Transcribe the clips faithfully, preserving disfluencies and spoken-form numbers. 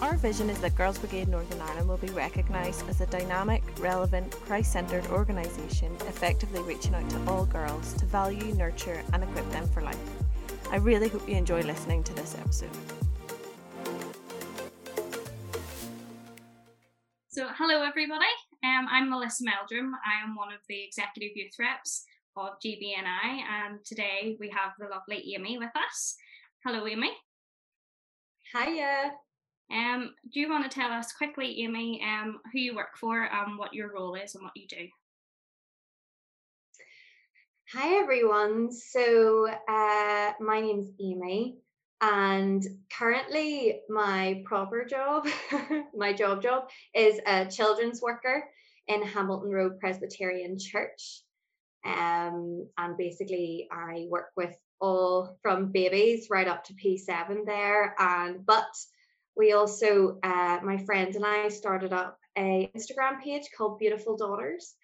Our vision is that Girls Brigade Northern Ireland will be recognised as a dynamic, relevant, Christ-centred organisation effectively reaching out to all girls to value, nurture and equip them for life. I really hope you enjoy listening to this episode. So hello everybody, um, I'm Melissa Meldrum. I am one of the Executive Youth Reps of G B N I, and today we have the lovely Amy with us. Hello Amy. Hiya. Um, do you want to tell us quickly, Amy, um, who you work for and what your role is and what you do? Hi everyone, so uh, my name's Amy, and currently my proper job, my job job, is a children's worker in Hamilton Road Presbyterian Church. Um, and basically I work with all from babies right up to P seven there, and but we also, uh, my friend and I started up an Instagram page called Beautiful Daughters,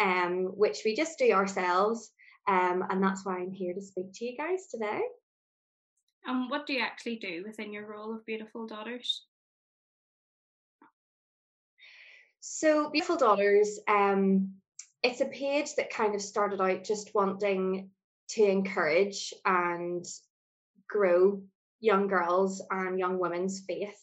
um, which we just do ourselves. Um, and that's why I'm here to speak to you guys today. And um, what do you actually do within your role of Beautiful Daughters? So Beautiful Daughters, um, it's a page that kind of started out just wanting to encourage and grow young girls and young women's faith.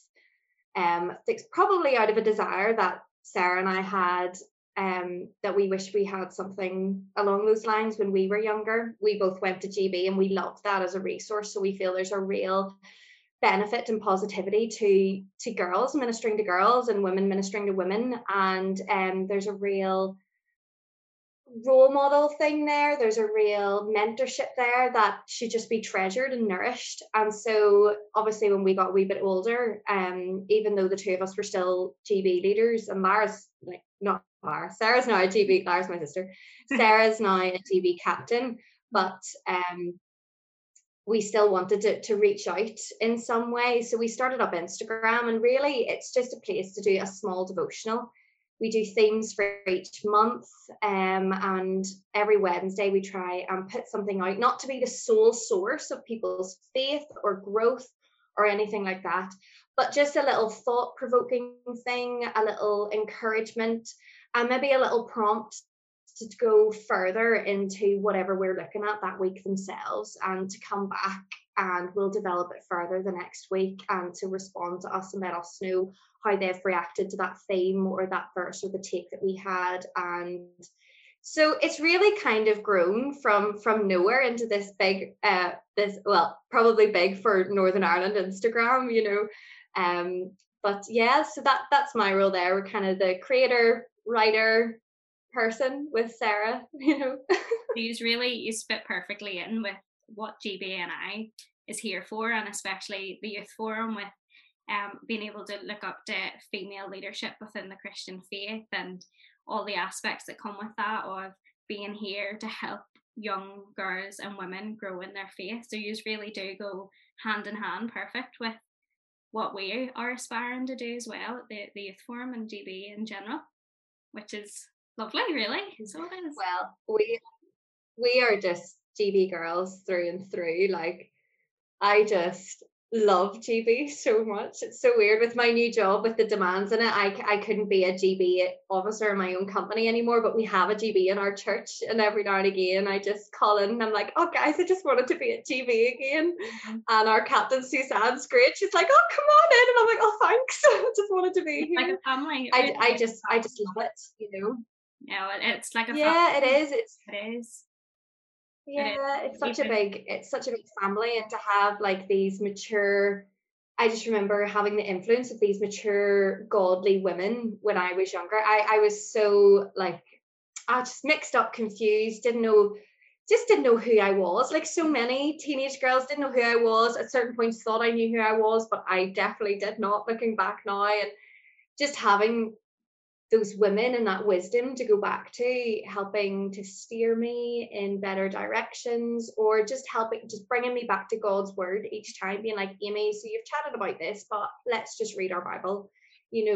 Um, it's probably out of a desire that Sarah and I had, um, that we wish we had something along those lines when we were younger. We both went to G B and we loved that as a resource. So we feel there's a real benefit and positivity to, to girls ministering to girls and women ministering to women. And um, there's a real role model thing there. There's a real mentorship there that should just be treasured and nourished. And so obviously when we got a wee bit older, um, even though the two of us were still G B leaders, and Mara's like not Mara, Sarah's now a G B, Mara's my sister, Sarah's now a G B captain, but um, we still wanted to, to reach out in some way. So we started up Instagram, and really it's just a place to do a small devotional. We do themes for each month, um, and every Wednesday we try and put something out, not to be the sole source of people's faith or growth or anything like that, but just a little thought-provoking thing, a little encouragement, and maybe a little prompt to go further into whatever we're looking at that week themselves, and to come back and we'll develop it further the next week and to respond to us and let us know how they've reacted to that theme or that verse or the take that we had. And so it's really kind of grown from from nowhere into this big, uh, this well, probably big for Northern Ireland Instagram, you know. Um, but yeah, so that that's my role there. We're kind of the creator, writer, person with Sarah, you know. These really, you spit perfectly in with what G B N I is here for, and especially the Youth Forum, with um, being able to look up to female leadership within the Christian faith and all the aspects that come with that, of being here to help young girls and women grow in their faith. So you really do go hand in hand perfect with what we are aspiring to do as well at the, the Youth Forum and G B in general, which is lovely, really. So it is. Well, we we are just G B girls through and through. Like, I just love G B so much. It's so weird with my new job, with the demands in it. I, I couldn't be a G B officer in my own company anymore, but we have a G B in our church, and every now and again I just call in and I'm like, oh guys, I just wanted to be at G B again. Mm-hmm. And our captain Suzanne's great. She's like, oh, come on in. And I'm like, oh, thanks. I just wanted to be here. Like a family. Right? I, I just I just love it, you know. No, it's like a yeah, family. it is. It's, it is. Yeah, it's such a big, it's such a big family, and to have like these mature, I just remember having the influence of these mature, godly women when I was younger. I, I was so like, I just mixed up, confused, didn't know, just didn't know who I was. Like so many teenage girls didn't know who I was. At certain points thought I knew who I was, but I definitely did not, looking back now. And just having those women and that wisdom to go back to, helping to steer me in better directions, or just helping, just bringing me back to God's word each time, being like, Amy, so you've chatted about this, but let's just read our Bible, you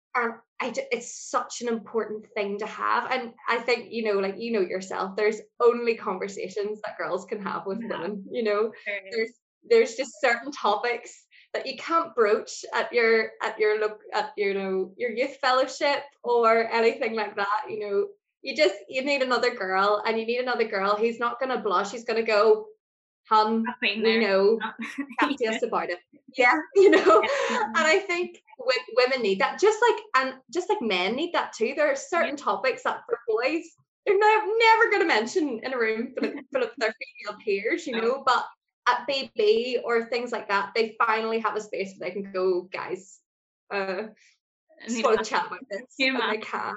know. And I, it's such an important thing to have. And I think, you know, like, you know yourself, there's only conversations that girls can have with yeah. women, you know. There's there's just certain topics that you can't broach at your at your look at your, you know, your youth fellowship or anything like that. You know, you just you need another girl, and you need another girl who's not going to blush. He's going to go, "Hun, you know, talk to us about it." Yeah, you know. Yeah. And I think women need that, just like and just like men need that too. There are certain yeah. topics that for boys they're not, never going to mention in a room full of, full of their female peers, you know. But at B B or things like that, they finally have a space where they can go, "Guys, uh, just want to chat about this," and they can.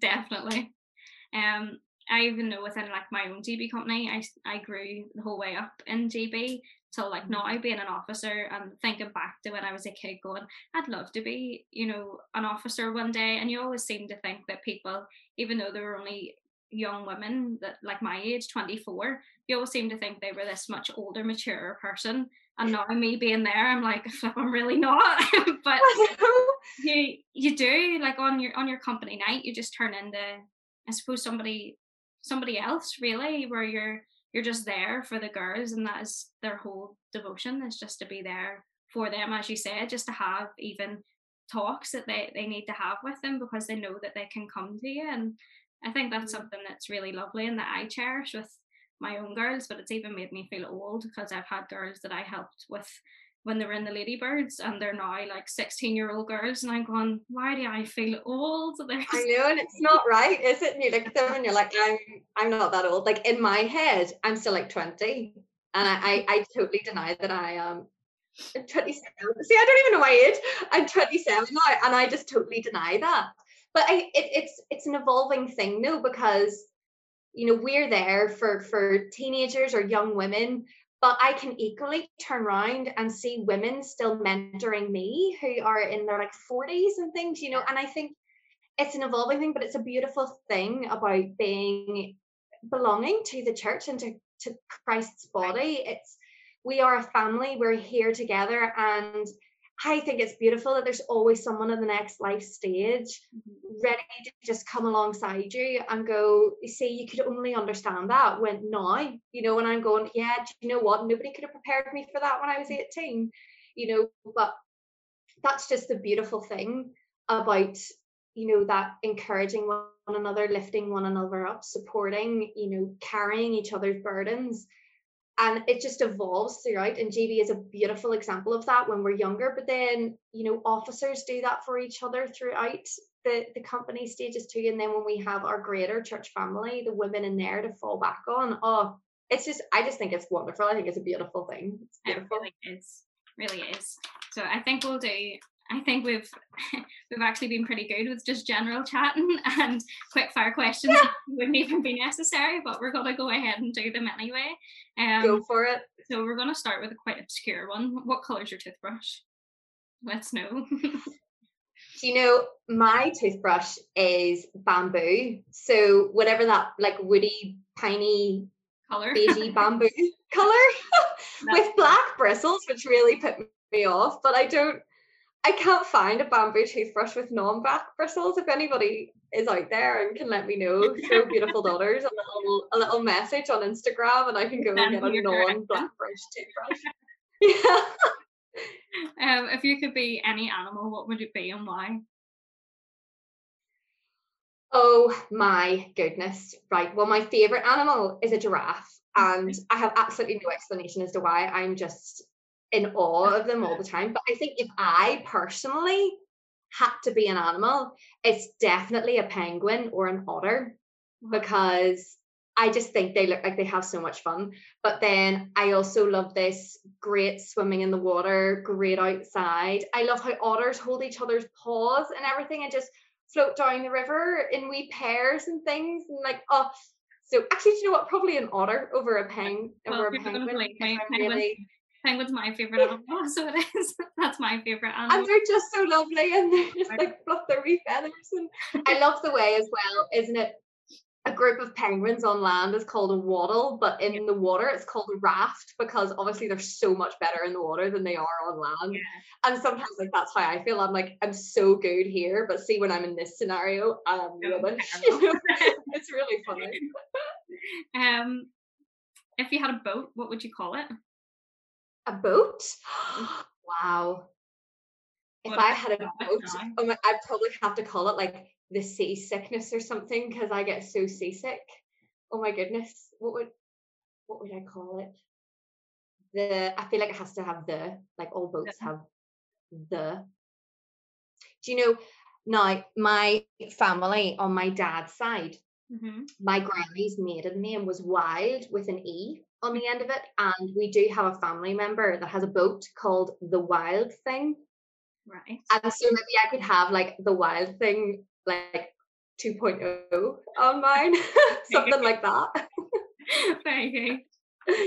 Definitely. Um, I even know within like my own G B company, I I grew the whole way up in G B. So like now being an officer and thinking back to when I was a kid going, I'd love to be, you know, an officer one day. And you always seem to think that people, even though they were only young women that like my age, twenty-four, you always seem to think they were this much older, mature person. And now me being there, I'm like, I'm really not. But you you do, like on your on your company night, you just turn into, I suppose, somebody somebody else really, where you're you're just there for the girls, and that is their whole devotion, is just to be there for them, as you said, just to have even talks that they, they need to have with them, because they know that they can come to you. And I think that's something that's really lovely and that I cherish with my own girls, but it's even made me feel old, because I've had girls that I helped with when they were in the Ladybirds, and they're now like sixteen year old girls, and I'm going, why do I feel old? There's... I know, and it's not right, is it? And you look at them and you're like, I'm I'm not that old. Like in my head, I'm still like twenty, and I I, I totally deny that I am. I'm twenty-seven. See, I don't even know my age. I'm twenty-seven now, and I just totally deny that. But I, it, it's it's an evolving thing, though, because, you know, we're there for for teenagers or young women. But I can equally turn around and see women still mentoring me who are in their like forties and things, you know. And I think it's an evolving thing, but it's a beautiful thing about being belonging to the church and to, to Christ's body. It's, we are a family, we're here together. And I think it's beautiful that there's always someone in the next life stage ready to just come alongside you and go, you see, you could only understand that when now, you know. And I'm going, yeah, do you know what? Nobody could have prepared me for that when I was eighteen, you know. But that's just the beautiful thing about, you know, that encouraging one another, lifting one another up, supporting, you know, carrying each other's burdens. And it just evolves throughout. And G B is a beautiful example of that when we're younger. But then, you know, officers do that for each other throughout the, the company stages too. And then when we have our greater church family, the women in there to fall back on. Oh, it's just, I just think it's wonderful. I think it's a beautiful thing. It's beautiful. It really is. Really is. So I think we'll do, I think we've we've actually been pretty good with just general chatting and quick fire questions. Yeah. Wouldn't even be necessary, but we're gonna go ahead and do them anyway. Um, go for it. So we're gonna start with a quite obscure one. What colour is your toothbrush? Let's know. You know, my toothbrush is bamboo. So whatever that like woody, piney colour, beigey bamboo colour with black bristles, which really put me off. But I don't. I can't find a bamboo toothbrush with non-black bristles. If anybody is out there and can let me know, throw Beautiful Daughters a little a little message on Instagram, and I can go and get a non-black brush toothbrush. Yeah. Um, if you could be any animal, what would it be and why? Oh my goodness! Right. Well, my favorite animal is a giraffe, and I have absolutely no explanation as to why. I'm just in awe of them all the time. But I think if I personally had to be an animal, it's definitely a penguin or an otter, because I just think they look like they have so much fun. But then I also love this great swimming in the water, great outside. I love how otters hold each other's paws and everything and just float down the river in wee pairs and things, and like, oh. So actually, do you know what? Probably an otter over a peng well, over a penguin. Penguin's my favourite animal, so it is. That's my favourite animal. And they're just so lovely, and they're just like fluff their wee feathers. And I love the way as well, isn't it? A group of penguins on land is called a waddle, but in yeah. the water it's called a raft, because obviously they're so much better in the water than they are on land. Yeah. And sometimes like that's how I feel. I'm like, I'm so good here, but see, when I'm in this scenario, I'm rubbish. You know? It's really funny. Um, if you had a boat, what would you call it? A boat? Wow. If what I had a boat, oh my, I'd probably have to call it like the seasickness or something, because I get so seasick. Oh my goodness. What would what would I call it? The I feel like it has to have the, like all boats yeah. have the. Do you know, now my family on my dad's side, mm-hmm. my granny's maiden name was Wild with an E on the end of it, and we do have a family member that has a boat called the Wild Thing. Right. And so maybe I could have like the Wild Thing like two point oh on mine. Something like that. Very good.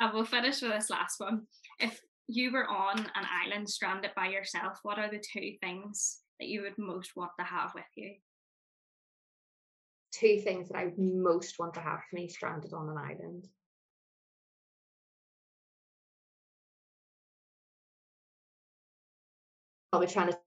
And we'll finish with this last one. If you were on an island stranded by yourself, what are the two things that you would most want to have with you? Two things that I would most want to have for me stranded on an island. Probably trying to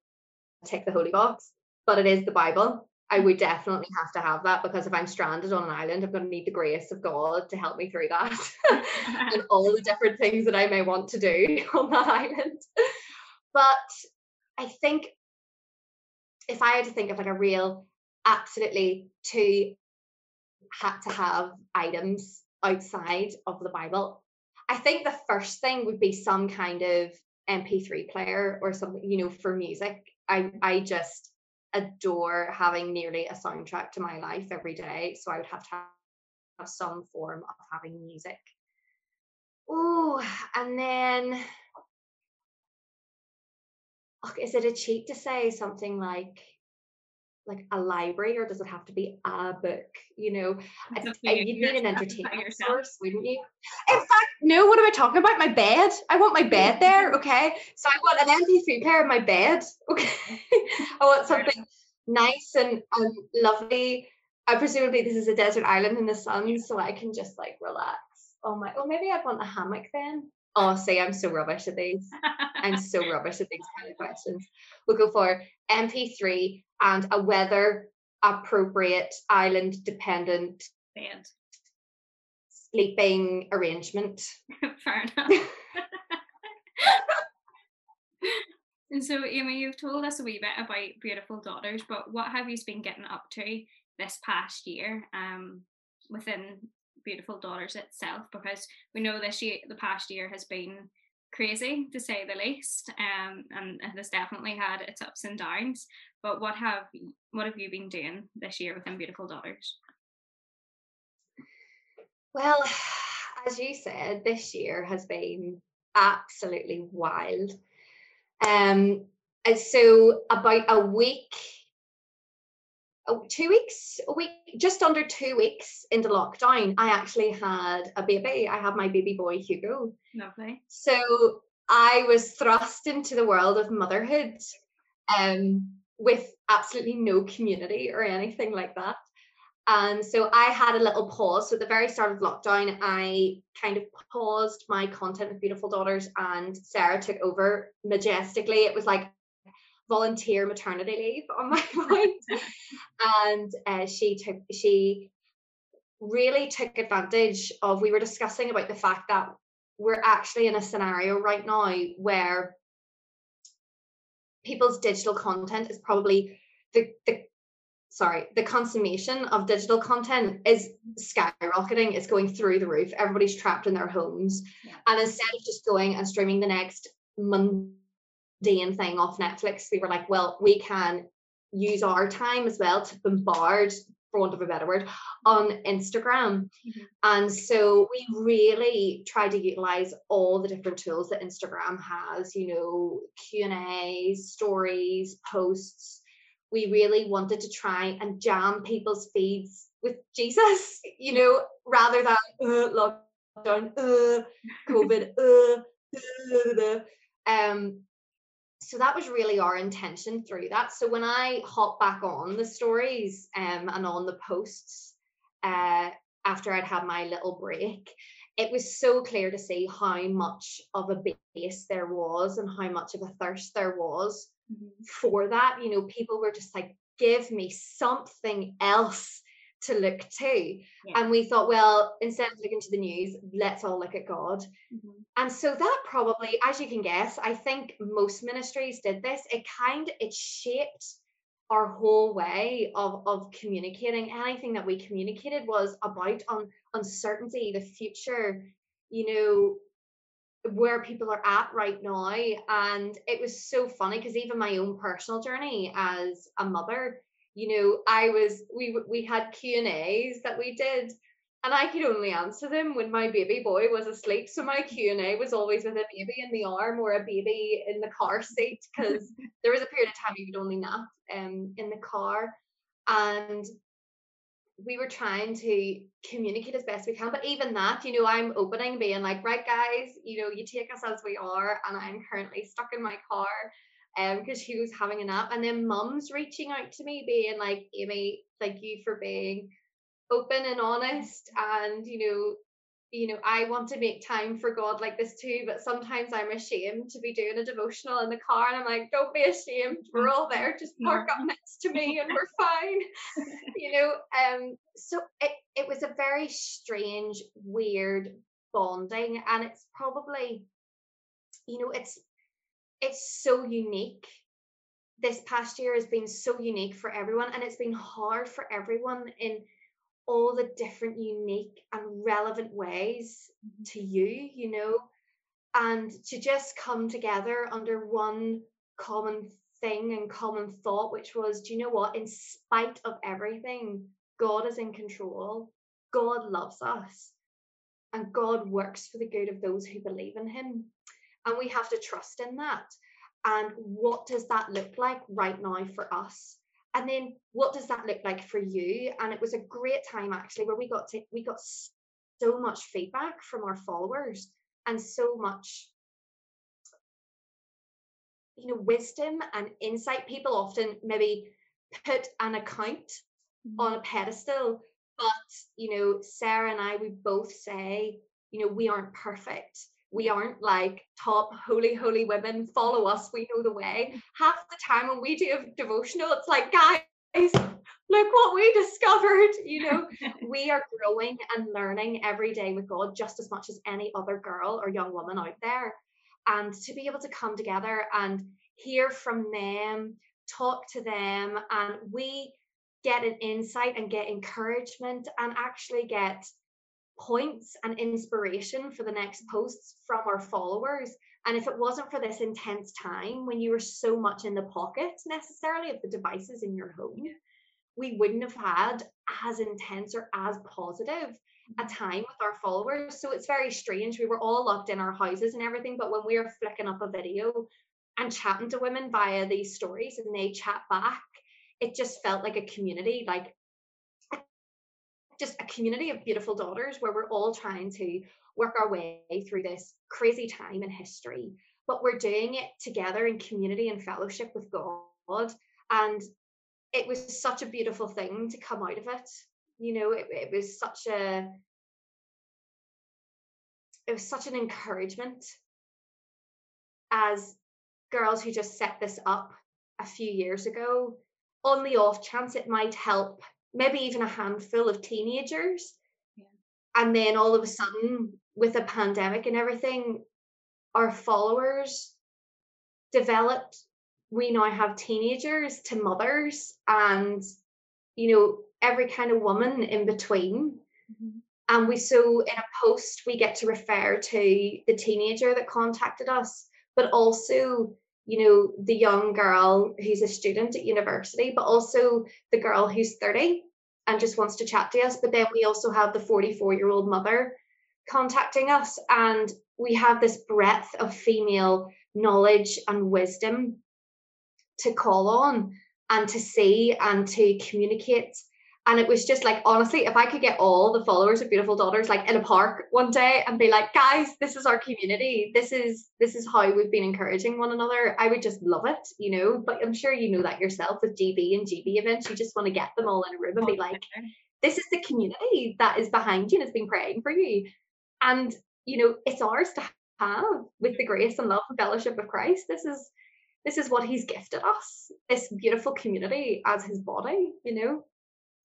tick the holy box, but it is the Bible. I would definitely have to have that, because if I'm stranded on an island, I'm going to need the grace of God to help me through that and all the different things that I may want to do on that island. But I think if I had to think of like a real, absolutely two had to have items outside of the Bible, I think the first thing would be some kind of M P three player or something, you know, for music. I I just adore having nearly a soundtrack to my life every day, so I would have to have some form of having music. Oh, and then, oh, is it a cheat to say something like like a library, or does it have to be a book? You know, I, I, you'd need an entertainment source, wouldn't you? In fact, no, what am I talking about? My bed. I want my bed there, okay? So I want an M P three player in my bed, okay? I want something nice and um, lovely. I presumably this is a desert island in the sun, so I can just like relax. Oh my, oh, maybe I'd want a hammock then. Oh, see, I'm so rubbish at these. I'm so rubbish at these kind of questions. We'll go for M P three and a weather-appropriate, island-dependent band. Sleeping arrangement. Fair enough. And so, Amy, you've told us a wee bit about Beautiful Daughters, but what have you been getting up to this past year um, within Beautiful Daughters itself, because we know this year, the past year has been crazy to say the least, um, and has definitely had its ups and downs, but what have what have you been doing this year within Beautiful Daughters? Well, as you said, this year has been absolutely wild, um, and so about a week Oh, two weeks, a week, just under two weeks into lockdown, I actually had a baby. I had my baby boy, Hugo. Lovely. So I was thrust into the world of motherhood um, with absolutely no community or anything like that. And so I had a little pause. So at the very start of lockdown, I kind of paused my content with Beautiful Daughters, and Sarah took over majestically. It was like volunteer maternity leave on my point, and uh, she took she really took advantage of. We were discussing about the fact that we're actually in a scenario right now where people's digital content is probably the the sorry the consummation of digital content is skyrocketing. It's going through the roof. Everybody's trapped in their homes, yeah. and instead of just going and streaming the next Monday and thing off Netflix, we were like, well, we can use our time as well to bombard, for want of a better word, on Instagram. Mm-hmm. And so we really tried to utilize all the different tools that Instagram has, you know, Q and A's, stories, posts. We really wanted to try and jam people's feeds with Jesus, you know, rather than uh, lockdown, uh, COVID, uh, uh, um. So that was really our intention through that. So when I hop back on the stories um, and on the posts uh, after I'd had my little break, it was so clear to see how much of a base there was and how much of a thirst there was mm-hmm. for that. You know, people were just like, give me something else to look to. Yeah. And we thought, well, instead of looking to the news, let's all look at God. Mm-hmm. And so that probably, as you can guess, I think most ministries did this. It kind of, it shaped our whole way of, of communicating. Anything that we communicated was about un, uncertainty, the future, you know, where people are at right now. And it was so funny because even my own personal journey as a mother, you know, I was we we had Q and A's that we did, and I could only answer them when my baby boy was asleep. So my Q and A was always with a baby in the arm or a baby in the car seat, because there was a period of time you would only nap um in the car. And we were trying to communicate as best we can, but even that, you know, I'm opening, being like, right guys, you know, you take us as we are, and I'm currently stuck in my car um because she was having a nap. And then mum's reaching out to me being like, Amy, thank you for being open and honest, and you know you know I want to make time for God like this too, but sometimes I'm ashamed to be doing a devotional in the car. And I'm like, don't be ashamed, we're all there, just park up next to me and we're fine. You know um so it it was a very strange, weird bonding, and it's probably, you know it's it's so unique. This past year has been so unique for everyone, and it's been hard for everyone in all the different unique and relevant ways to you, you know, and to just come together under one common thing and common thought, which was, do you know what, in spite of everything, God is in control, God loves us, and God works for the good of those who believe in him. And we have to trust in that. And what does that look like right now for us? And then what does that look like for you? And it was a great time, actually, where we got to, we got so much feedback from our followers, and so much, you know, wisdom and insight. People often maybe put an account on a pedestal, but, you know, Sarah and I, we both say, you know, we aren't perfect. We aren't like top holy, holy women, follow us, we know the way. Half the time when we do a devotional, it's like, guys, look what we discovered. You know, we are growing and learning every day with God just as much as any other girl or young woman out there. And to be able to come together and hear from them, talk to them, and we get an insight and get encouragement and actually get points and inspiration for the next posts from our followers. And if it wasn't for this intense time when you were so much in the pocket necessarily of the devices in your home, we wouldn't have had as intense or as positive a time with our followers. So it's very strange. We were all locked in our houses and everything, but when we were flicking up a video and chatting to women via these stories and they chat back, it just felt like a community, like just a community of beautiful daughters where we're all trying to work our way through this crazy time in history, but we're doing it together in community and fellowship with God. And it was such a beautiful thing to come out of it. You know, it, it was such a, it was such an encouragement as girls who just set this up a few years ago. On the off chance it might help maybe even a handful of teenagers. Yeah. And then all of a sudden, with a pandemic and everything, our followers developed. We now have teenagers to mothers and, you know, every kind of woman in between. Mm-hmm. And we, so in a post, we get to refer to the teenager that contacted us, but also, you know, the young girl who's a student at university, but also the girl who's thirty and just wants to chat to us. But then we also have the forty-four-year-old mother contacting us, and we have this breadth of female knowledge and wisdom to call on and to see and to communicate. And it was just like, honestly, if I could get all the followers of Beautiful Daughters like in a park one day and be like, guys, this is our community. This is this is how we've been encouraging one another. I would just love it, you know, but I'm sure you know that yourself with G B and G B events. You just want to get them all in a room and be like, this is the community that is behind you and has been praying for you. And, you know, it's ours to have with the grace and love and fellowship of Christ. This is this is what he's gifted us, this beautiful community as his body, you know.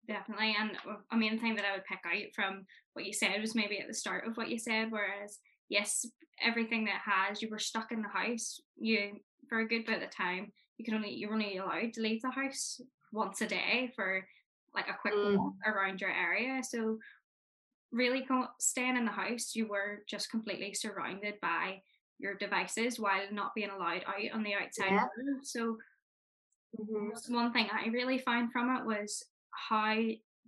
Definitely. And I mean, the thing that I would pick out from what you said was maybe at the start of what you said, whereas yes, everything that has, you were stuck in the house, you for a good bit of time, you can only you're only allowed to leave the house once a day for like a quick mm. walk around your area. So really staying in the house, you were just completely surrounded by your devices while not being allowed out on the outside yeah. world. So mm-hmm. one thing I really found from it was how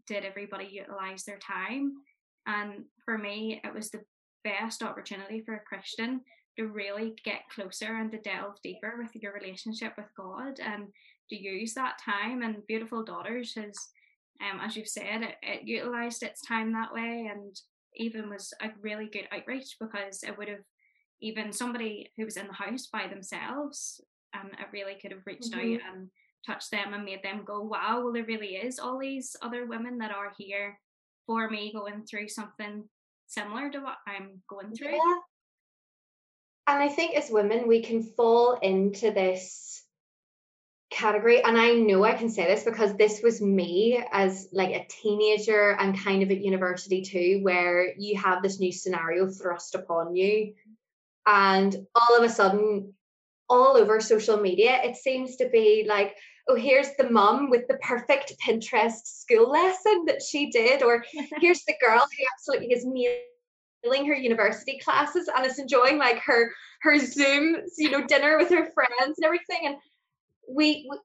did everybody utilize their time, and for me it was the best opportunity for a Christian to really get closer and to delve deeper with your relationship with God and to use that time. And Beautiful Daughters has, um, as you've said, it, it utilized its time that way, and even was a really good outreach, because it would have even somebody who was in the house by themselves, and um, it really could have reached mm-hmm. out and touched them and made them go, wow, well there really is all these other women that are here for me going through something similar to what I'm going through. Yeah. And I think as women we can fall into this category, and I know I can say this because this was me as like a teenager and kind of at university too, where you have this new scenario thrust upon you, and all of a sudden all over social media it seems to be like, oh, here's the mum with the perfect Pinterest school lesson that she did, or here's the girl who absolutely is mailing her university classes and is enjoying like her her Zoom, you know, dinner with her friends and everything. And we, we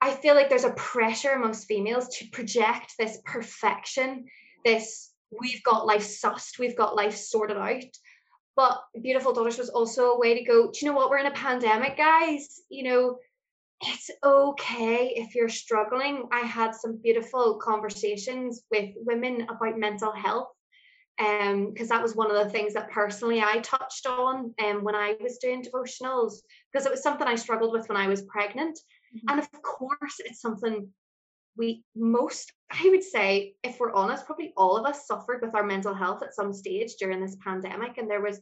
I feel like there's a pressure amongst females to project this perfection, this we've got life sussed, we've got life sorted out. But Beautiful Daughters was also a way to go, do you know what, we're in a pandemic, guys. You know, it's okay if you're struggling. I had some beautiful conversations with women about mental health, um, because that was one of the things that personally I touched on um, when I was doing devotionals, because it was something I struggled with when I was pregnant. Mm-hmm. And of course, it's something we most, I would say, if we're honest, probably all of us suffered with our mental health at some stage during this pandemic. And there was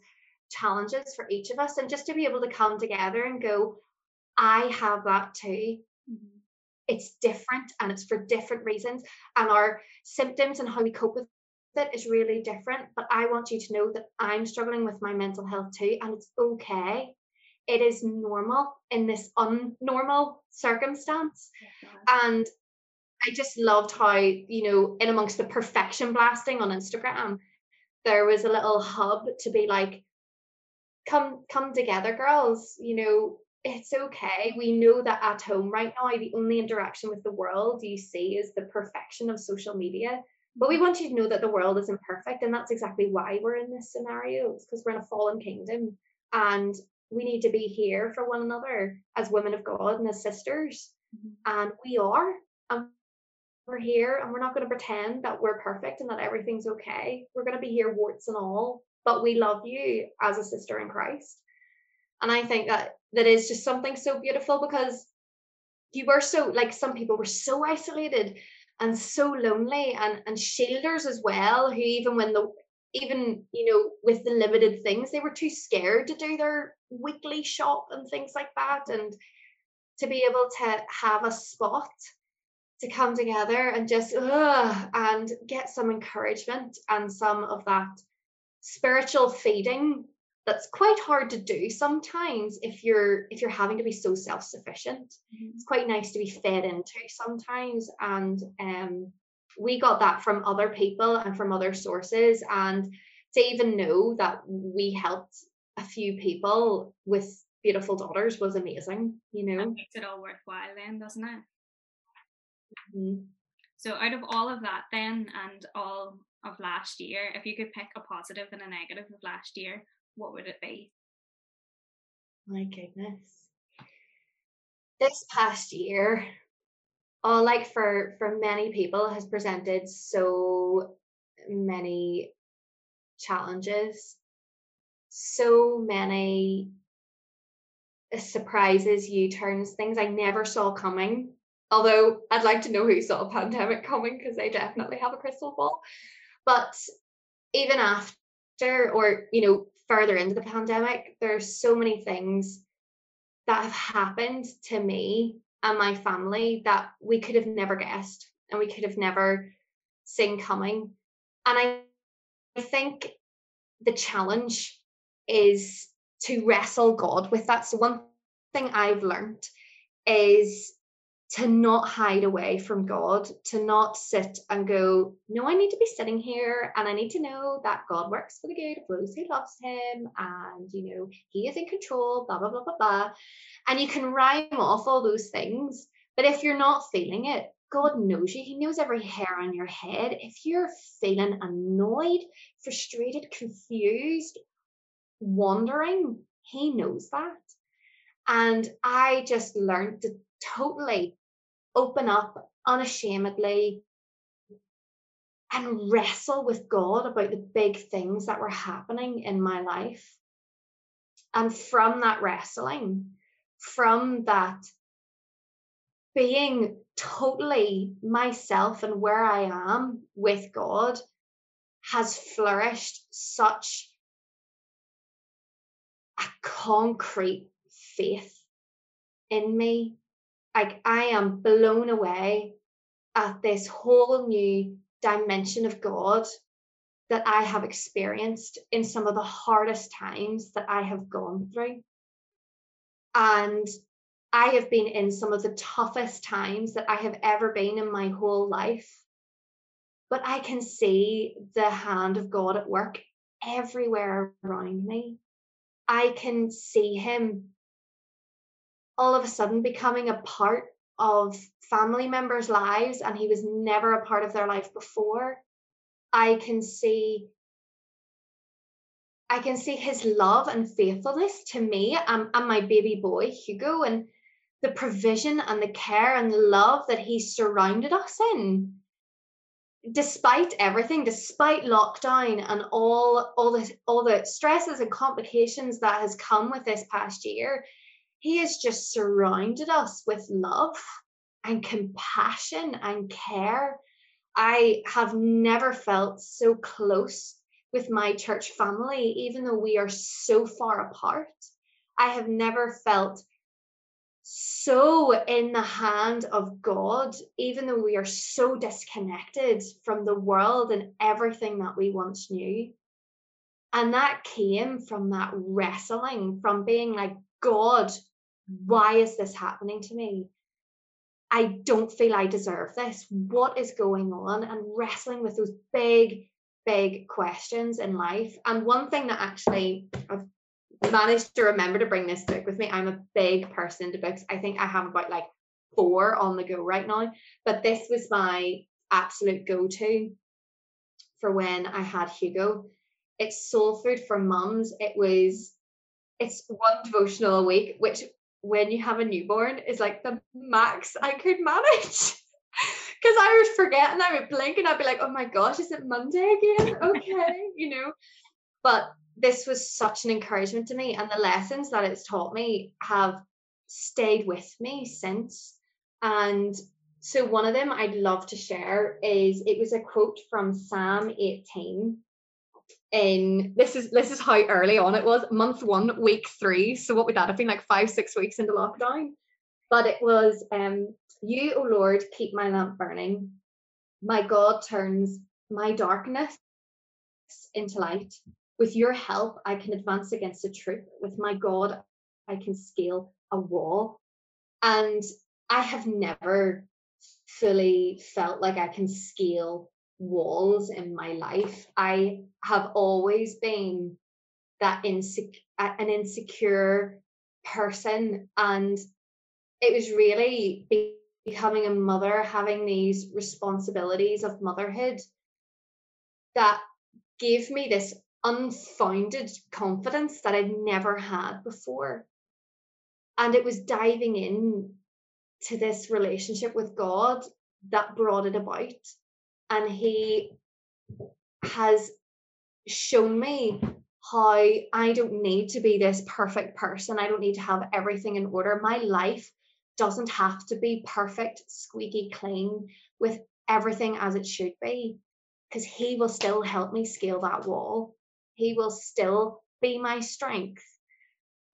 challenges for each of us. And just to be able to come together and go, I have that too. Mm-hmm. It's different and it's for different reasons. And our symptoms and how we cope with it is really different. But I want you to know that I'm struggling with my mental health too. And it's okay. It is normal in this unnormal circumstance. Mm-hmm. And I just loved how, you know, in amongst the perfection blasting on Instagram, there was a little hub to be like, come come together, girls. You know, it's okay. We know that at home right now, the only interaction with the world you see is the perfection of social media. But we want you to know that the world isn't perfect. And that's exactly why we're in this scenario. It's because we're in a fallen kingdom. And we need to be here for one another as women of God and as sisters. Mm-hmm. And we are. And we're here, and we're not going to pretend that we're perfect and that everything's okay. We're going to be here, warts and all, but we love you as a sister in Christ. And I think that that is just something so beautiful, because you were so, like, some people were so isolated and so lonely, and and shielders as well, who even when the even you know with the limited things, they were too scared to do their weekly shop and things like that. And to be able to have a spot to come together and just uh, and get some encouragement and some of that spiritual feeding that's quite hard to do sometimes if you're if you're having to be so self-sufficient. Mm-hmm. It's quite nice to be fed into sometimes, and um we got that from other people and from other sources. And to even know that we helped a few people with Beautiful Daughters was amazing. You know, it makes it all worthwhile then, doesn't it? Mm-hmm. So out of all of that then, and all of last year, if you could pick a positive and a negative of last year, what would it be? My goodness, this past year, oh, like for for many people, has presented so many challenges, so many surprises, U-turns, things I never saw coming. Although I'd like to know who saw a pandemic coming, because they definitely have a crystal ball. But even after, or, you know, further into the pandemic, there's so many things that have happened to me and my family that we could have never guessed and we could have never seen coming. And I, I think the challenge is to wrestle God with that. So one thing I've learned is to not hide away from God, to not sit and go, no, I need to be sitting here and I need to know that God works for the good of those who loves him, and, you know, he is in control, blah, blah, blah, blah, blah. And you can rhyme off all those things, but if you're not feeling it, God knows you. He knows every hair on your head. If you're feeling annoyed, frustrated, confused, wandering, he knows that. And I just learned to totally open up unashamedly and wrestle with God about the big things that were happening in my life. And from that wrestling, from that being totally myself and where I am with God, has flourished such a concrete faith in me. Like, I am blown away at this whole new dimension of God that I have experienced in some of the hardest times that I have gone through. And I have been in some of the toughest times that I have ever been in my whole life, but I can see the hand of God at work everywhere around me. I can see him all of a sudden becoming a part of family members' lives, and he was never a part of their life before. I can see, I can see his love and faithfulness to me and, and my baby boy, Hugo, and the provision and the care and the love that he surrounded us in. Despite everything, despite lockdown and all, all, this, all the stresses and complications that has come with this past year, he has just surrounded us with love and compassion and care. I have never felt so close with my church family, even though we are so far apart. I have never felt so in the hand of God, even though we are so disconnected from the world and everything that we once knew. And that came from that wrestling, from being like, God, why is this happening to me? I don't feel I deserve this. What is going on? And wrestling with those big, big questions in life. And one thing that actually I've managed to remember to bring this book with me. I'm a big person into books. I think I have about like four on the go right now, but this was my absolute go-to for when I had Hugo. It's Soul Food for Mums. It was It's one devotional a week, which when you have a newborn is like the max I could manage, because I would forget and I would blink and I'd be like, oh my gosh, is it Monday again? Okay, you know. But this was such an encouragement to me, and the lessons that it's taught me have stayed with me since. And so one of them I'd love to share is, it was a quote from Psalm eighteen. In this is this is how early on it was, month one, week three. So what would that have been, like five, six weeks into lockdown? But it was, um, you, O Lord, keep my lamp burning. My God turns my darkness into light. With your help, I can advance against a troop. With my God, I can scale a wall. And I have never fully felt like I can scale walls in my life. I have always been that insec- an insecure person, and it was really be- becoming a mother, having these responsibilities of motherhood, that gave me this unfounded confidence that I'd never had before. And it was diving in to this relationship with God that brought it about. And he has shown me how I don't need to be this perfect person. I don't need to have everything in order. My life doesn't have to be perfect, squeaky clean, with everything as it should be, because he will still help me scale that wall. He will still be my strength.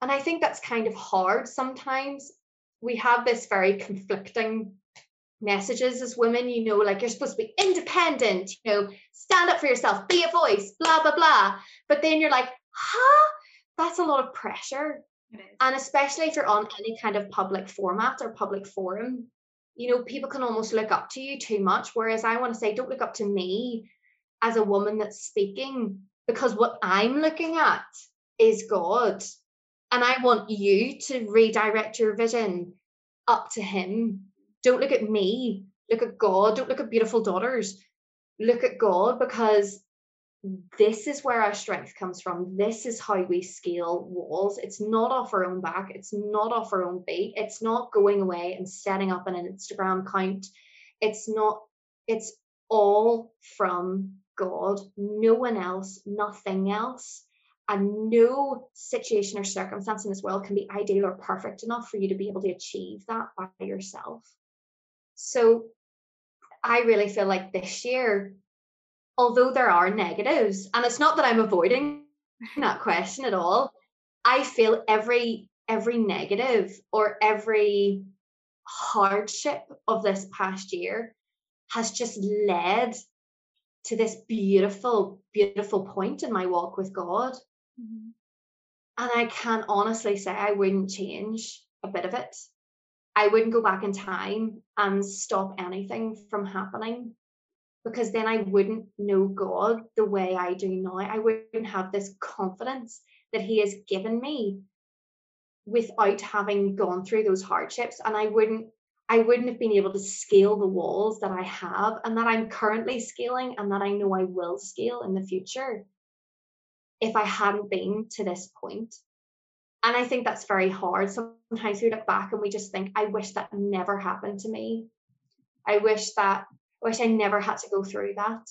And I think that's kind of hard sometimes. We have this very conflicting messages as women, you know, like you're supposed to be independent, you know, stand up for yourself, be a voice, blah, blah, blah. But then you're like, huh, that's a lot of pressure. And especially if you're on any kind of public format or public forum, you know, people can almost look up to you too much. Whereas I want to say, don't look up to me as a woman that's speaking, because what I'm looking at is God. And I want you to redirect your vision up to him. Don't look at me, look at God. Don't look at Beautiful Daughters, look at God, because this is where our strength comes from. This is how we scale walls. It's not off our own back. It's not off our own feet. It's not going away and setting up an Instagram account. It's not, it's all from God, no one else, nothing else. And no situation or circumstance in this world can be ideal or perfect enough for you to be able to achieve that by yourself. So I really feel like this year, although there are negatives, and it's not that I'm avoiding that question at all, I feel every every negative or every hardship of this past year has just led to this beautiful, beautiful point in my walk with God. Mm-hmm. And I can honestly say I wouldn't change a bit of it. I wouldn't go back in time and stop anything from happening, because then I wouldn't know God the way I do now. I wouldn't have this confidence that he has given me without having gone through those hardships. And I wouldn't, I wouldn't have been able to scale the walls that I have and that I'm currently scaling and that I know I will scale in the future if I hadn't been to this point. And I think that's very hard. Sometimes we look back and we just think, I wish that never happened to me. I wish that I wish I never had to go through that.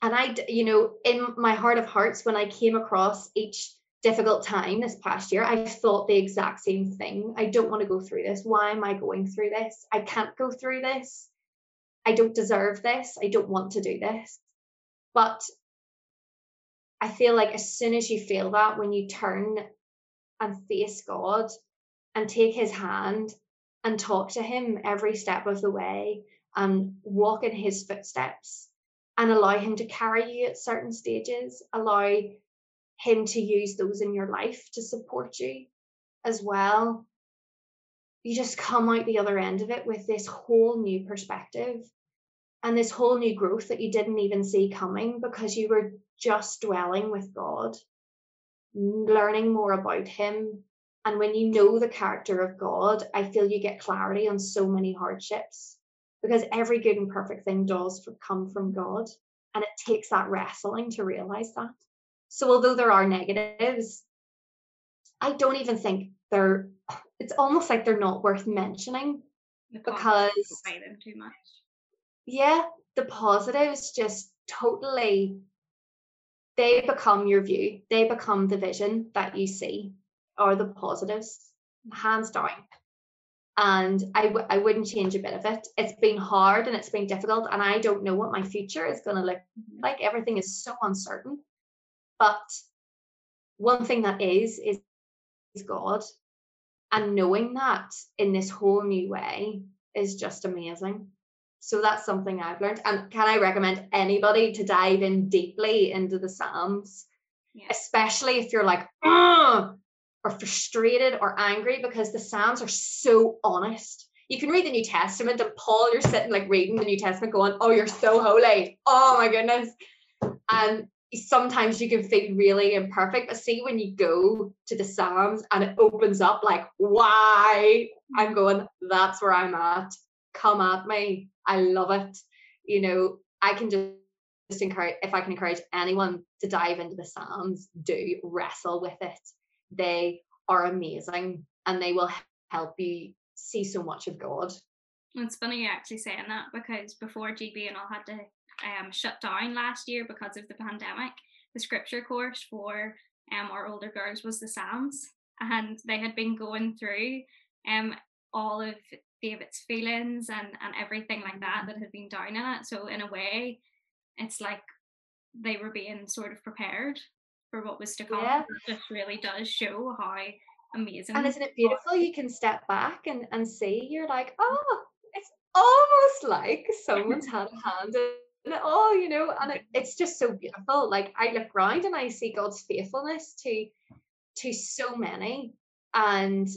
And I, you know, in my heart of hearts, when I came across each difficult time this past year, I thought the exact same thing. I don't want to go through this. Why am I going through this? I can't go through this. I don't deserve this. I don't want to do this. But I feel like as soon as you feel that, when you turn and face God and take his hand and talk to him every step of the way, and walk in his footsteps and allow him to carry you at certain stages, allow him to use those in your life to support you as well, you just come out the other end of it with this whole new perspective and this whole new growth that you didn't even see coming, because you were just dwelling with God, learning more about him. And when you know the character of God, I feel you get clarity on so many hardships, because every good and perfect thing does come from God, and it takes that wrestling to realize that. So although there are negatives, I don't even think they're, it's almost like they're not worth mentioning, because I them too much. Yeah, the positives just totally, they become your view. They become the vision that you see, are the positives, hands down. And I, w- I wouldn't change a bit of it. It's been hard and it's been difficult, and I don't know what my future is going to look like. Everything is so uncertain. But one thing that is, is, is God. And knowing that in this whole new way is just amazing. So that's something I've learned. And can I recommend anybody to dive in deeply into the Psalms? Yeah. Especially if you're like, oh, or frustrated or angry, because the Psalms are so honest. You can read the New Testament and Paul, you're sitting like reading the New Testament going, oh, you're so holy, oh my goodness. And sometimes you can feel really imperfect, but see, when you go to the Psalms and it opens up like, why? I'm going, that's where I'm at. Come at me. I love it. You know, I can just just encourage, if I can encourage anyone to dive into the Psalms, do wrestle with it. They are amazing, and they will help you see so much of God. It's funny you actually saying that, because before G B N all had to um shut down last year because of the pandemic, the scripture course for um our older girls was the Psalms, and they had been going through um all of David's feelings and and everything like that that had been down in it. So in a way, it's like they were being sort of prepared for what was to come. Yeah. It really does show how amazing. And isn't it beautiful? You can step back and, and see, you're like, oh, it's almost like someone's had a hand in it all, you know, and it, it's just so beautiful. Like, I look round and I see God's faithfulness to to so many, and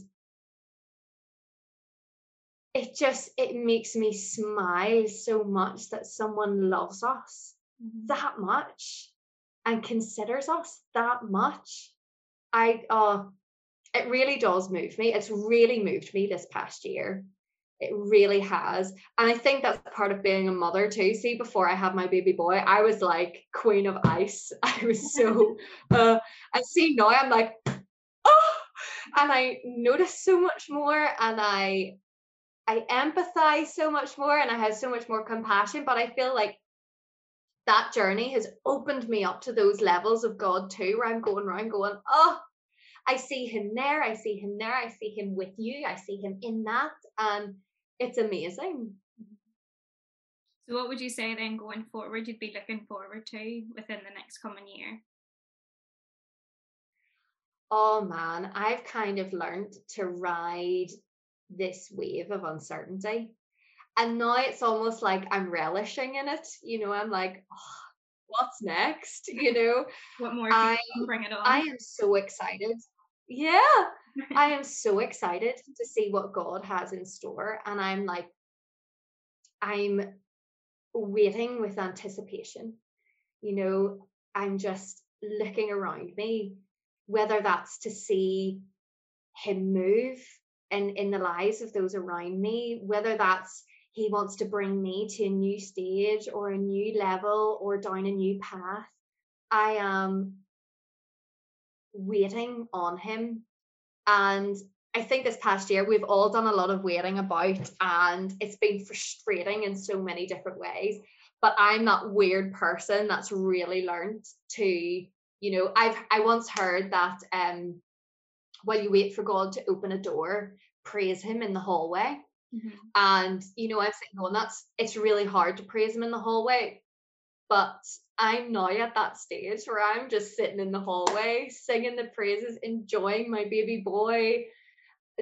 it just, it makes me smile so much that someone loves us that much and considers us that much. I uh it really does move me. It's really moved me this past year. It really has. And I think that's part of being a mother too. See, before I had my baby boy, I was like queen of ice. I was so, uh, I see now I'm like, oh, and I notice so much more, and I, I empathize so much more, and I have so much more compassion. But I feel like that journey has opened me up to those levels of God too, where I'm going around going, oh, I see him there, I see him there, I see him with you, I see him in that. And it's amazing. So what would you say then going forward you'd be looking forward to within the next coming year? Oh man, I've kind of learned to ride this wave of uncertainty. And now it's almost like I'm relishing in it. You know, I'm like, oh, what's next? You know, what more I, bring it on? I am so excited. Yeah. I am so excited to see what God has in store. And I'm like, I'm waiting with anticipation. You know, I'm just looking around me, whether that's to see him move in, in the lives of those around me, whether that's he wants to bring me to a new stage or a new level or down a new path. I am waiting on him. And I think this past year we've all done a lot of waiting about, and it's been frustrating in so many different ways. But I'm that weird person that's really learned to, you know, I've I once heard that um, while you wait for God to open a door, praise him in the hallway. Mm-hmm. And you know, I've said, no, that's it's really hard to praise him in the hallway, but I'm now at that stage where I'm just sitting in the hallway singing the praises, enjoying my baby boy,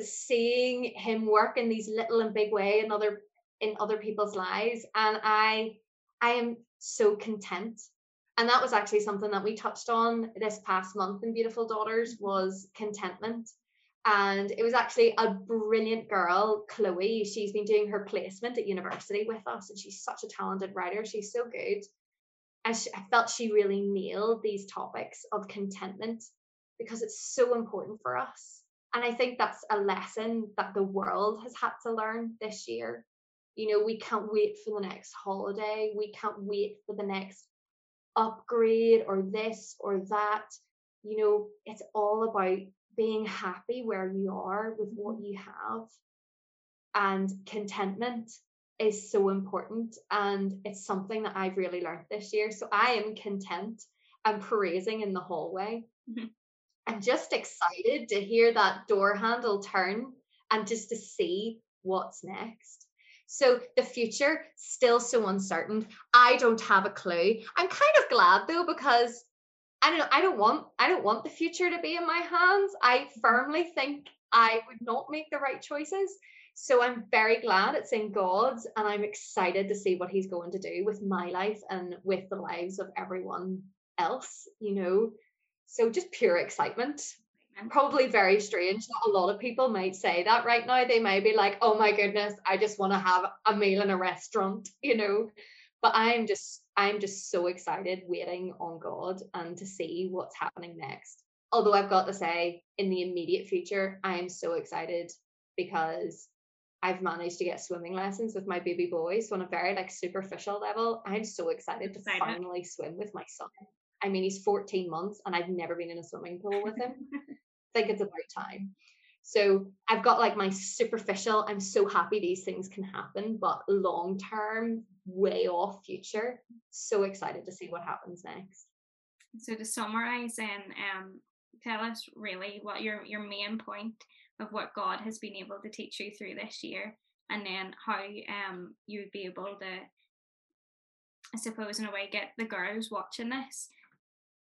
seeing him work in these little and big way in other in other people's lives, and I I am so content. And that was actually something that we touched on this past month in Beautiful Daughters, was contentment. And it was actually a brilliant girl, Chloe. She's been doing her placement at university with us, and she's such a talented writer. She's so good. And she, I felt she really nailed these topics of contentment, because it's so important for us. And I think that's a lesson that the world has had to learn this year. You know, we can't wait for the next holiday. We can't wait for the next upgrade or this or that. You know, it's all about being happy where you are with what you have, and contentment is so important, and it's something that I've really learned this year. So I am content and praising in the hallway. Mm-hmm. I'm just excited to hear that door handle turn and just to see what's next. So the future still so uncertain. I don't have a clue. I'm kind of glad though, because I don't know, I don't want I don't want the future to be in my hands. I firmly think I would not make the right choices. So I'm very glad it's in God's, and I'm excited to see what he's going to do with my life and with the lives of everyone else, you know. So just pure excitement. And probably very strange that a lot of people might say that right now. They may be like, oh my goodness, I just want to have a meal in a restaurant, you know. But I'm just, I'm just so excited waiting on God and to see what's happening next. Although I've got to say, in the immediate future, I am so excited because I've managed to get swimming lessons with my baby boy. So on a very like superficial level, I'm so excited to excited. finally swim with my son. I mean, he's fourteen months and I've never been in a swimming pool with him. I think it's about time. So I've got like my superficial, I'm so happy these things can happen, but long term, way off future, so excited to see what happens next. So to summarize and um, tell us really what your, your main point of what God has been able to teach you through this year, and then how um you would be able to, I suppose in a way, get the girls watching this,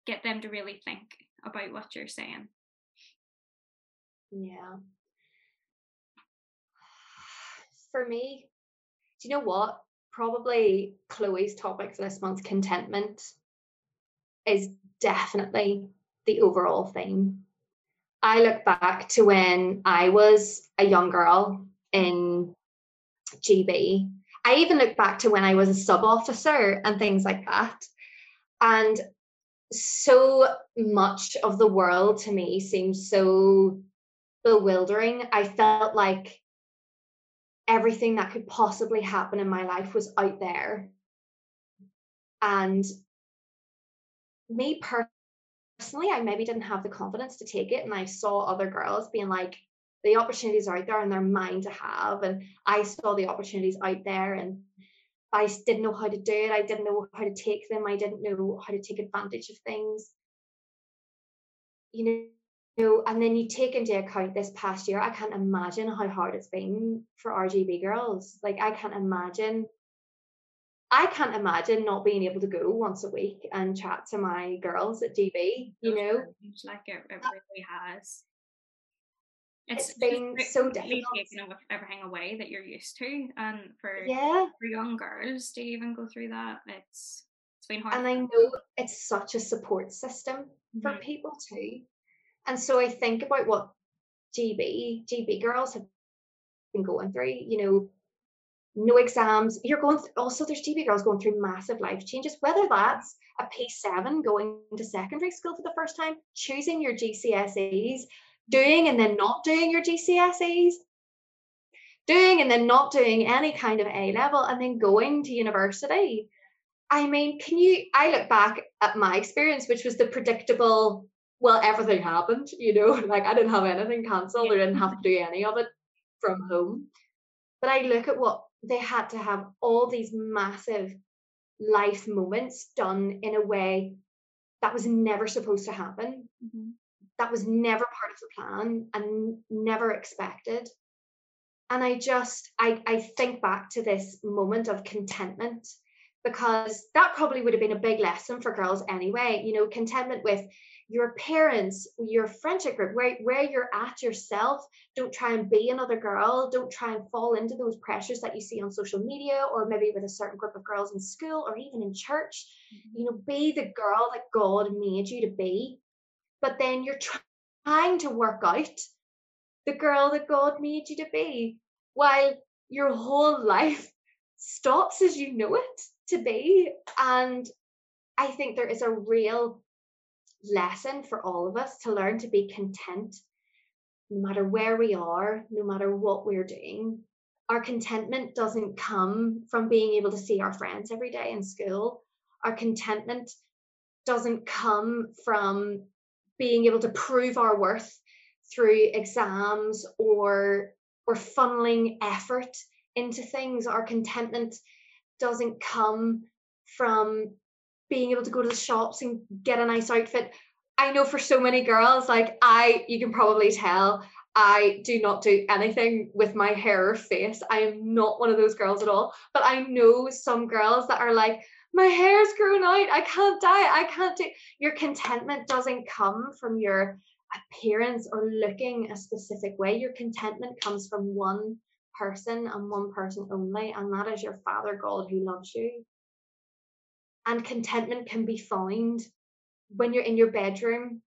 get them to really think about what you're saying. Yeah. For me, do you know what? Probably Chloe's topic this month, contentment, is definitely the overall theme. I look back to when I was a young girl in G B. I even look back to when I was a sub-officer and things like that. And so much of the world to me seemed so bewildering. I felt like everything that could possibly happen in my life was out there. And me personally, I maybe didn't have the confidence to take it. And I saw other girls being like, the opportunities are out there and they're mine to have. And I saw the opportunities out there and I didn't know how to do it. I didn't know how to take them. I didn't know how to take advantage of things. You know, No, and then you take into account this past year, I can't imagine how hard it's been for R G B girls. Like, I can't imagine, I can't imagine not being able to go once a week and chat to my girls at G B, you know? Like, it, it really has. It's, it's been just, so difficult. Taking everything away that you're used to. And for, yeah. for young girls to even go through that, it's it's been hard. And I know it's such a support system for mm-hmm. people too. And so I think about what G B, G B girls have been going through, you know, no exams. You're going through, also there's G B girls going through massive life changes, whether that's a P seven going to secondary school for the first time, choosing your G C S Es, doing and then not doing your G C S Es, doing and then not doing any kind of A-level, and then going to university. I mean, can you, I look back at my experience, which was the predictable, well, everything happened, you know, like I didn't have anything cancelled. I didn't have to do any of it from home. But I look at what they had to have, all these massive life moments done in a way that was never supposed to happen. Mm-hmm. That was never part of the plan and never expected. And I just, I, I think back to this moment of contentment, because that probably would have been a big lesson for girls anyway, you know, contentment with your parents, your friendship group, where, where you're at yourself. Don't try and be another girl. Don't try and fall into those pressures that you see on social media, or maybe with a certain group of girls in school or even in church. Mm-hmm. You know, be the girl that God made you to be. But then you're trying to work out the girl that God made you to be, while your whole life stops as you know it to be. And I think there is a real lesson for all of us to learn to be content, no matter where we are, no matter what we're doing. Our contentment doesn't come from being able to see our friends every day in school. Our contentment doesn't come from being able to prove our worth through exams or or funneling effort into things. Our contentment doesn't come from being able to go to the shops and get a nice outfit. I know for so many girls, like I, you can probably tell, I do not do anything with my hair or face. I am not one of those girls at all. But I know some girls that are like, my hair's grown out, I can't dye it, I can't do. Your contentment doesn't come from your appearance or looking a specific way. Your contentment comes from one person and one person only, and that is your Father God who loves you. And contentment can be found when you're in your bedroom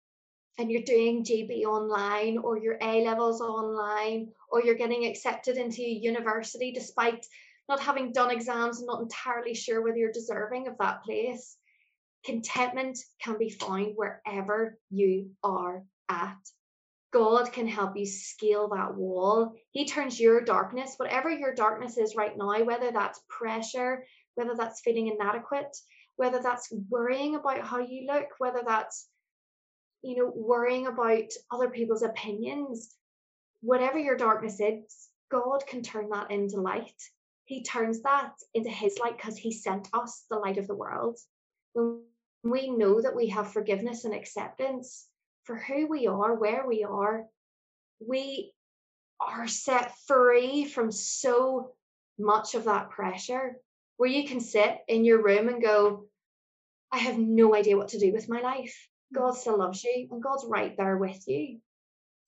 and you're doing G B online, or your A-levels online, or you're getting accepted into university despite not having done exams and not entirely sure whether you're deserving of that place. Contentment can be found wherever you are at. God can help you scale that wall. He turns your darkness, whatever your darkness is right now, whether that's pressure, whether that's feeling inadequate, whether that's worrying about how you look, whether that's, you know, worrying about other people's opinions, whatever your darkness is, God can turn that into light. He turns that into his light because he sent us the light of the world. When we know that we have forgiveness and acceptance for who we are, where we are, we are set free from so much of that pressure, where you can sit in your room and go, I have no idea what to do with my life. God still loves you, and God's right there with you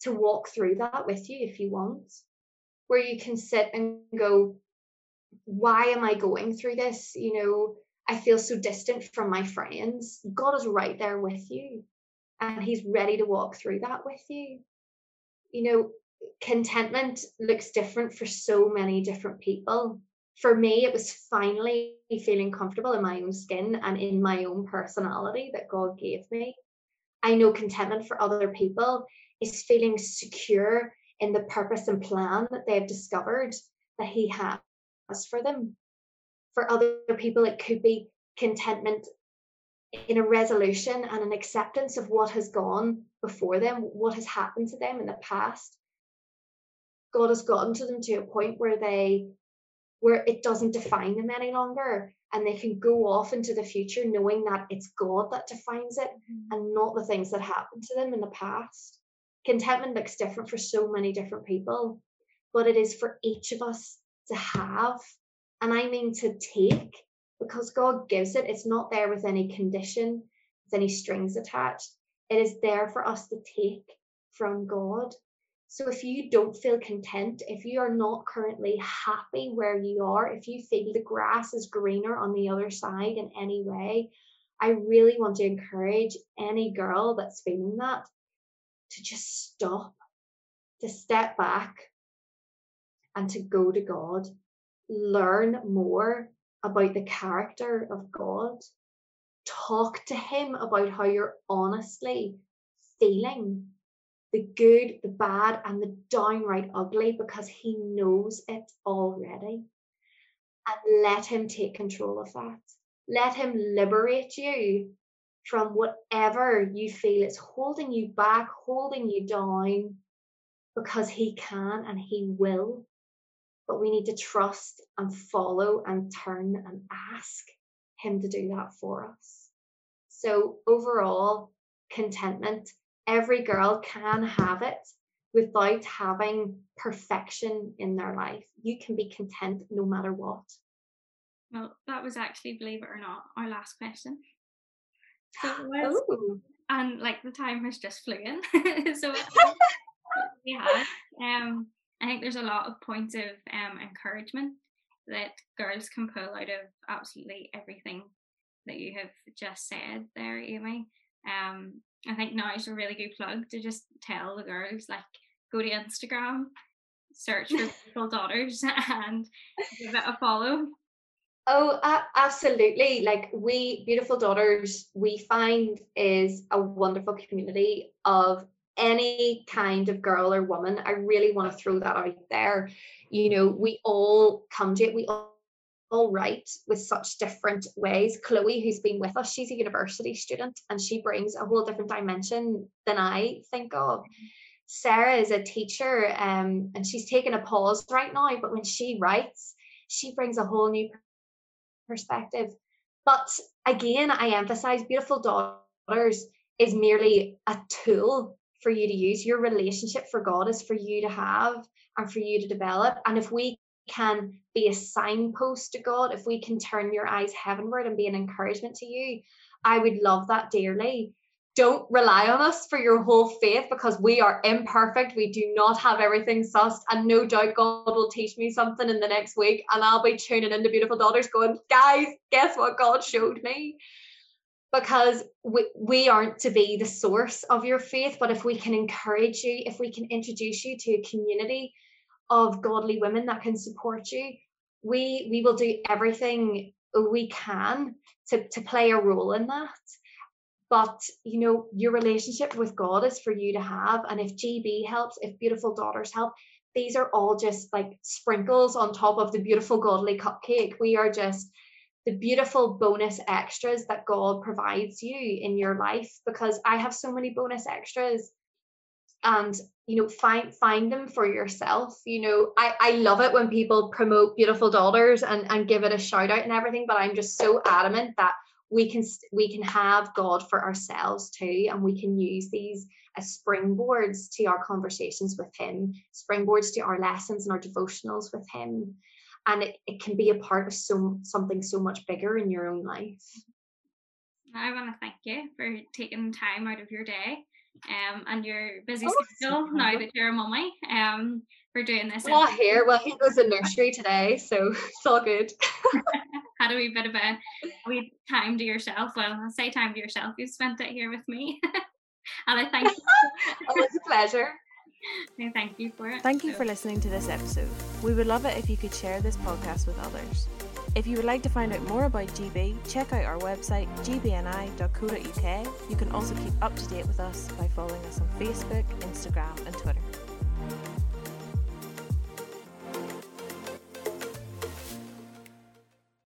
to walk through that with you if you want. Where you can sit and go, why am I going through this? You know, I feel so distant from my friends. God is right there with you, and he's ready to walk through that with you. You know, contentment looks different for so many different people. For me, it was finally feeling comfortable in my own skin and in my own personality that God gave me. I know contentment for other people is feeling secure in the purpose and plan that they've discovered that he has for them. For other people, it could be contentment in a resolution and an acceptance of what has gone before them, what has happened to them in the past. God has gotten to them to a point where they, where it doesn't define them any longer, and they can go off into the future knowing that it's God that defines it and not the things that happened to them in the past. Contentment looks different for so many different people, but it is for each of us to have, and I mean to take, because God gives it. It's not there with any condition, with any strings attached. It is there for us to take from God. So if you don't feel content, if you are not currently happy where you are, if you feel the grass is greener on the other side in any way, I really want to encourage any girl that's feeling that to just stop, to step back, and to go to God. Learn more about the character of God. Talk to him about how you're honestly feeling, the good, the bad, and the downright ugly, because he knows it already. And let him take control of that. Let him liberate you from whatever you feel is holding you back, holding you down, because he can and he will. But we need to trust and follow and turn and ask him to do that for us. So overall, contentment, every girl can have it without having perfection in their life. You can be content no matter what. Well, that was actually, believe it or not, our last question. So was, and like the time has just flew in. So we had, um, I think there's a lot of points of um, encouragement that girls can pull out of absolutely everything that you have just said there, Amy. Um, I think now is a really good plug to just tell the girls, like, go to Instagram, search for Beautiful Daughters and give it a follow. Oh, uh, absolutely. Like, we, Beautiful Daughters, we find is a wonderful community of any kind of girl or woman. I really want to throw that out there. You know, we all come to it. We all, all write with such different ways. Chloe, who's been with us, she's a university student and she brings a whole different dimension than I think of. Sarah is a teacher um, and she's taken a pause right now, but when she writes, she brings a whole new perspective. But again, I emphasize Beautiful Daughters is merely a tool for you to use. Your relationship for God is for you to have and for you to develop. And if we can be a signpost to God, if we can turn your eyes heavenward and be an encouragement to you, I would love that dearly. Don't rely on us for your whole faith, because we are imperfect. We do not have everything sussed, and no doubt God will teach me something in the next week and I'll be tuning into Beautiful Daughters going, guys, guess what God showed me? Because we, we aren't to be the source of your faith, but if we can encourage you, if we can introduce you to a community of godly women that can support you, we we will do everything we can to, to play a role in that. But, you know, your relationship with God is for you to have. And if G B helps, if Beautiful Daughters help, these are all just like sprinkles on top of the beautiful godly cupcake. We are just the beautiful bonus extras that God provides you in your life, because I have so many bonus extras. And, you know, find find them for yourself. You know, I, I love it when people promote Beautiful Daughters and, and give it a shout out and everything, but I'm just so adamant that we can we can have God for ourselves too, and we can use these as springboards to our conversations with him, springboards to our lessons and our devotionals with him. And it, it can be a part of so, something so much bigger in your own life. I want to thank you for taking time out of your day. Um, and your busy oh, schedule now that you're a mummy, um, for doing this. We're all here. Well, he goes to nursery today, so it's all good. Had a wee bit of a wee time to yourself. Well, I'll say time to yourself. You've spent it here with me. And I thank you. Oh, it's a pleasure. No, thank you for it. Thank you for listening to this episode. We would love it if you could share this podcast with others. If you would like to find out more about G B, check out our website g b n i dot co dot u k. You can also keep up to date with us by following us on Facebook, Instagram and Twitter.